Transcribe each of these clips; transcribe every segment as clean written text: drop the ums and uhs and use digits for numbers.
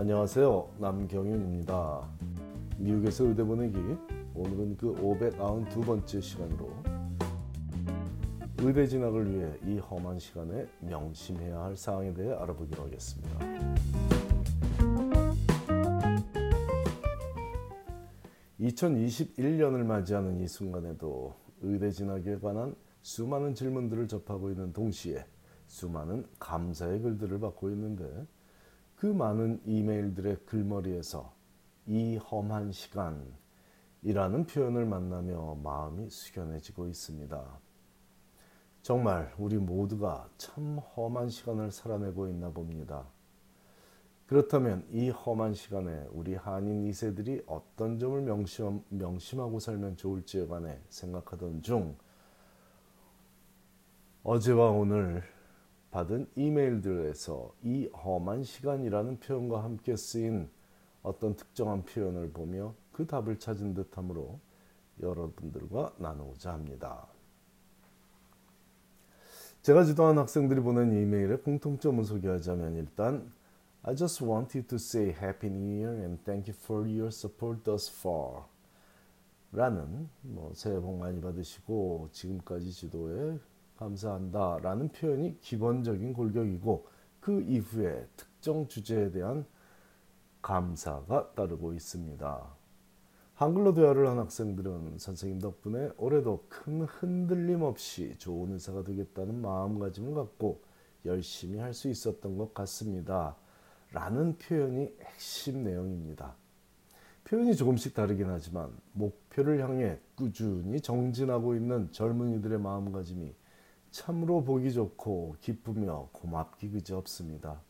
안녕하세요, 남경윤입니다. 미국에서 의대 보내기, 오늘은 그 592번째 시간으로 의대 진학을 위해 이 험한 시간에 명심해야 할 사항에 대해 알아보기로 하겠습니다. (2021년을) 맞이하는 이 순간에도 의대 진학에 관한 수많은 질문들을 접하고 있는 동시에 수많은 감사의 글들을 받고 있는데, 그 많은 이메일들의 글머리에서 이 험한 시간이라는 표현을 만나며 마음이 숙연해지고 있습니다. 정말 우리 모두가 참 험한 시간을 살아내고 있나 봅니다. 그렇다면 이 험한 시간에 우리 한인 2세들이 어떤 점을 명심하고 살면 좋을지에 관해 생각하던 중, 어제와 오늘 받은 이메일들에서 이 험한 시간이라는 표현과 함께 쓰인 어떤 특정한 표현을 보며 그 답을 찾은 듯함으로 여러분들과 나누고자 합니다. 제가 지도한 학생들이 보낸 이메일의 공통점을 소개하자면, 일단 I just wanted to say Happy New Year and thank you for your support thus far 라는, 새해 복 많이 받으시고 지금까지 지도에 감사한다 라는 표현이 기본적인 골격이고, 그 이후에 특정 주제에 대한 감사가 따르고 있습니다. 한글로 대화를 한 학생들은 선생님 덕분에 올해도 큰 흔들림 없이 좋은 의사가 되겠다는 마음가짐을 갖고 열심히 할 수 있었던 것 같습니다 라는 표현이 핵심 내용입니다. 표현이 조금씩 다르긴 하지만 목표를 향해 꾸준히 정진하고 있는 젊은이들의 마음가짐이 참으로 보기 좋고 기쁘며 고맙기 그지없습니다.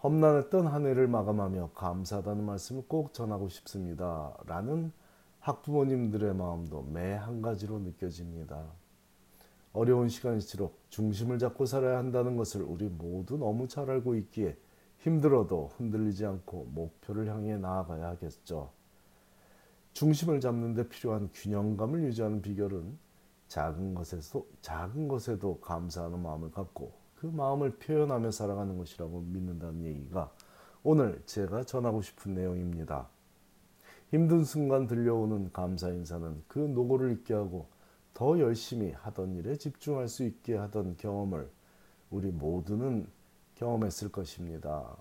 험난했던 한 해를 마감하며 감사하다는 말씀을 꼭 전하고 싶습니다 라는 학부모님들의 마음도 매 한 가지로 느껴집니다. 어려운 시간일수록 중심을 잡고 살아야 한다는 것을 우리 모두 너무 잘 알고 있기에 힘들어도 흔들리지 않고 목표를 향해 나아가야 하겠죠. 중심을 잡는 데 필요한 균형감을 유지하는 비결은 작은 것에도 감사하는 마음을 갖고 그 마음을 표현하며 살아가는 것이라고 믿는다는 얘기가 오늘 제가 전하고 싶은 내용입니다. 힘든 순간 들려오는 감사 인사는 그 노고를 잊게 하고 더 열심히 하던 일에 집중할 수 있게 하던 경험을 우리 모두는 경험했을 것입니다.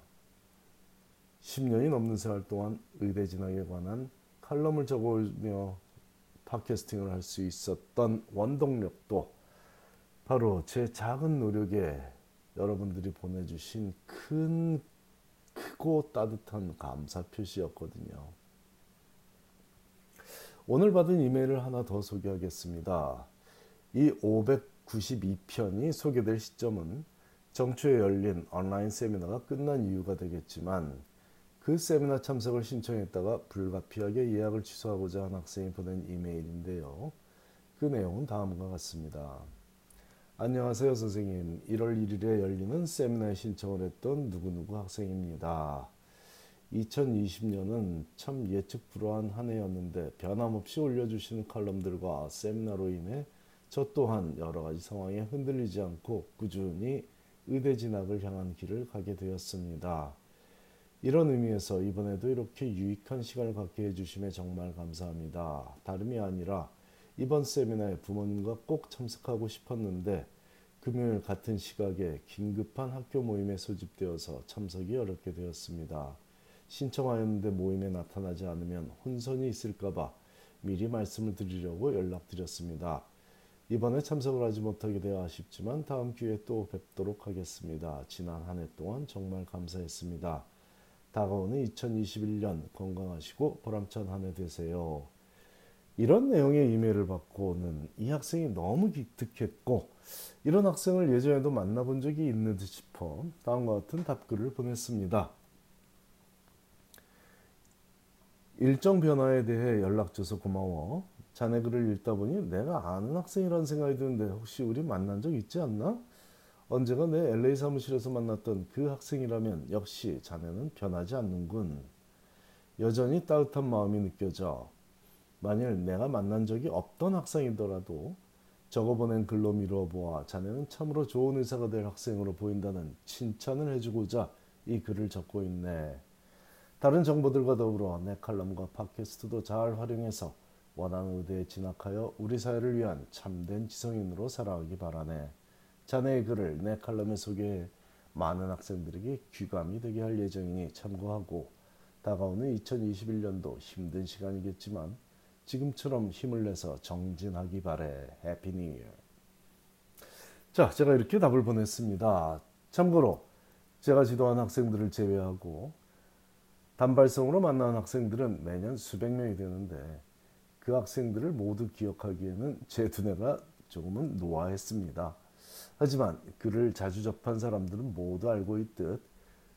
10년이 넘는 세월 동안 의대 진학에 관한 칼럼을 적으며 팟캐스팅을 할 수 있었던 원동력도 바로 제 작은 노력에 여러분들이 보내주신 크고 따뜻한 감사 표시였거든요. 오늘 받은 이메일을 하나 더 소개하겠습니다. 이 592편이 소개될 시점은 정초에 열린 온라인 세미나가 끝난 이유가 되겠지만, 그 세미나 참석을 신청했다가 불가피하게 예약을 취소하고자 한 학생이 보낸 이메일인데요. 그 내용은 다음과 같습니다. 안녕하세요 선생님, 1월 1일에 열리는 세미나에 신청을 했던 누구누구 학생입니다. 2020년은 참 예측 불허한 한 해였는데 변함없이 올려주시는 칼럼들과 세미나로 인해 저 또한 여러 가지 상황에 흔들리지 않고 꾸준히 의대 진학을 향한 길을 가게 되었습니다. 이런 의미에서 이번에도 이렇게 유익한 시간을 갖게 해주심에 정말 감사합니다. 다름이 아니라 이번 세미나에 부모님과 꼭 참석하고 싶었는데 금요일 같은 시각에 긴급한 학교 모임에 소집되어서 참석이 어렵게 되었습니다. 신청하였는데 모임에 나타나지 않으면 혼선이 있을까봐 미리 말씀을 드리려고 연락드렸습니다. 이번에 참석을 하지 못하게 되어 아쉽지만 다음 기회에 또 뵙도록 하겠습니다. 지난 한 해 동안 정말 감사했습니다. 다가오는 2021년 건강하시고 보람찬 한 해 되세요. 이런 내용의 이메일을 받고는 이 학생이 너무 기특했고, 이런 학생을 예전에도 만나본 적이 있는 듯 싶어 다음과 같은 답글을 보냈습니다. 일정 변화에 대해 연락줘서 고마워. 자네 글을 읽다 보니 내가 아는 학생이라는 생각이 드는데 혹시 우리 만난 적 있지 않나? 언제가 내 LA 사무실에서 만났던 그 학생이라면 역시 자네는 변하지 않는군. 여전히 따뜻한 마음이 느껴져. 만일 내가 만난 적이 없던 학생이더라도 적어보낸 글로 미루어 보아 자네는 참으로 좋은 의사가 될 학생으로 보인다는 칭찬을 해주고자 이 글을 적고 있네. 다른 정보들과 더불어 내 칼럼과 팟캐스트도 잘 활용해서 원하는 의대에 진학하여 우리 사회를 위한 참된 지성인으로 살아가기 바라네. 자네의 글을 내 칼럼에 소개해 많은 학생들에게 귀감이 되게 할 예정이니 참고하고, 다가오는 2021년도 힘든 시간이겠지만 지금처럼 힘을 내서 정진하기 바래. 해피 뉴 이어. 자, 제가 이렇게 답을 보냈습니다. 참고로 제가 지도한 학생들을 제외하고 단발성으로 만나는 학생들은 매년 수백 명이 되는데 그 학생들을 모두 기억하기에는 제 두뇌가 조금은 노화했습니다. 하지만 글을 자주 접한 사람들은 모두 알고 있듯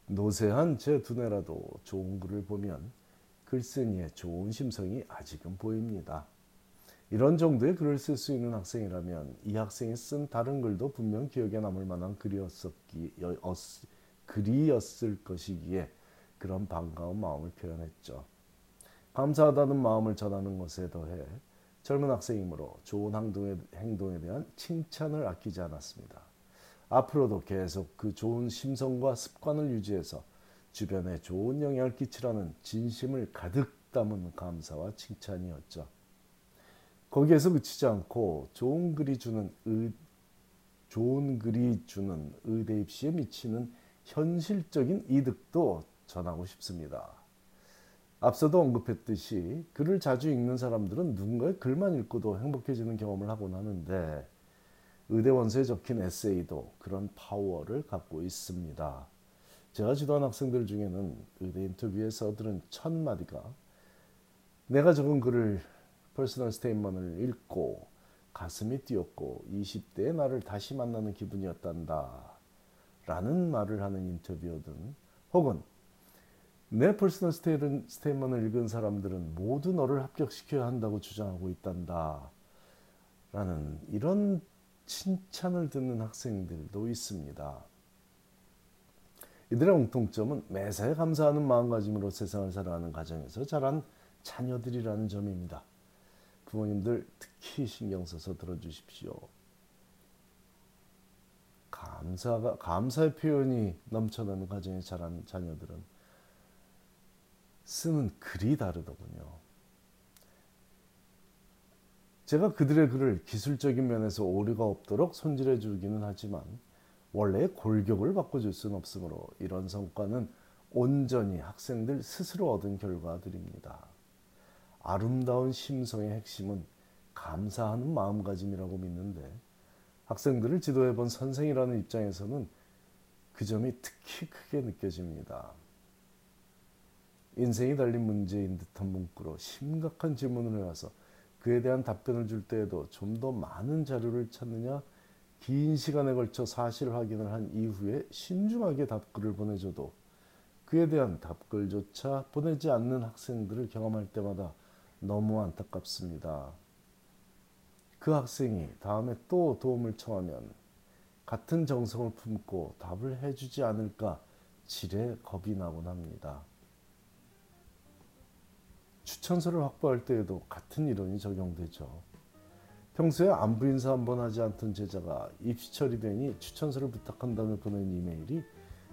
노쇠한 제 두뇌라도 좋은 글을 보면 글쓴이의 좋은 심성이 아직은 보입니다. 이런 정도의 글을 쓸 수 있는 학생이라면 이 학생이 쓴 다른 글도 분명 기억에 남을 만한 글이었을 것이기에 그런 반가운 마음을 표현했죠. 감사하다는 마음을 전하는 것에 더해 젊은 학생이므로 좋은 행동에 대한 칭찬을 아끼지 않았습니다. 앞으로도 계속 그 좋은 심성과 습관을 유지해서 주변에 좋은 영향을 끼치라는 진심을 가득 담은 감사와 칭찬이었죠. 거기에서 그치지 않고 좋은 글이 주는 의대 입시에 미치는 현실적인 이득도 전하고 싶습니다. 앞서도 언급했듯이 글을 자주 읽는 사람들은 누군가의 글만 읽고도 행복해지는 경험을 하곤 하는데 의대 원서에 적힌 에세이도 그런 파워를 갖고 있습니다. 제가 지도한 학생들 중에는 의대 인터뷰에서 들은 첫 마디가 내가 적은 글을 퍼스널 스테이트먼을 읽고 가슴이 뛰었고 20대의 나를 다시 만나는 기분이었단다 라는 말을 하는 인터뷰든, 혹은 내 퍼스널 스테이트먼을 읽은 사람들은 모두 너를 합격시켜야 한다고 주장하고 있단다 라는 이런 칭찬을 듣는 학생들도 있습니다. 이들의 공통점은 매사에 감사하는 마음가짐으로 세상을 살아가는 가정에서 자란 자녀들이라는 점입니다. 부모님들 특히 신경 써서 들어주십시오. 감사의 표현이 넘쳐나는 가정에 자란 자녀들은 쓰는 글이 다르더군요. 제가 그들의 글을 기술적인 면에서 오류가 없도록 손질해 주기는 하지만 원래의 골격을 바꿔줄 수는 없으므로 이런 성과는 온전히 학생들 스스로 얻은 결과들입니다. 아름다운 심성의 핵심은 감사하는 마음가짐이라고 믿는데 학생들을 지도해본 선생이라는 입장에서는 그 점이 특히 크게 느껴집니다. 인생이 달린 문제인 듯한 문구로 심각한 질문을 해와서 그에 대한 답변을 줄 때에도 좀 더 많은 자료를 찾느냐 긴 시간에 걸쳐 사실 확인을 한 이후에 신중하게 답글을 보내줘도 그에 대한 답글조차 보내지 않는 학생들을 경험할 때마다 너무 안타깝습니다. 그 학생이 다음에 또 도움을 청하면 같은 정성을 품고 답을 해주지 않을까 지레 겁이 나곤 합니다. 추천서를 확보할 때에도 같은 이론이 적용되죠. 평소에 안부 인사 한번 하지 않던 제자가 입시철이 되니 추천서를 부탁한다며 보낸 이메일이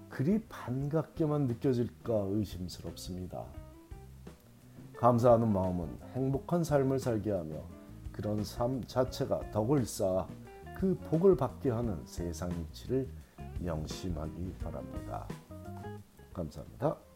그리 반갑게만 느껴질까 의심스럽습니다. 감사하는 마음은 행복한 삶을 살게 하며 그런 삶 자체가 덕을 쌓아 그 복을 받게 하는 세상 이치를 명심하기 바랍니다. 감사합니다.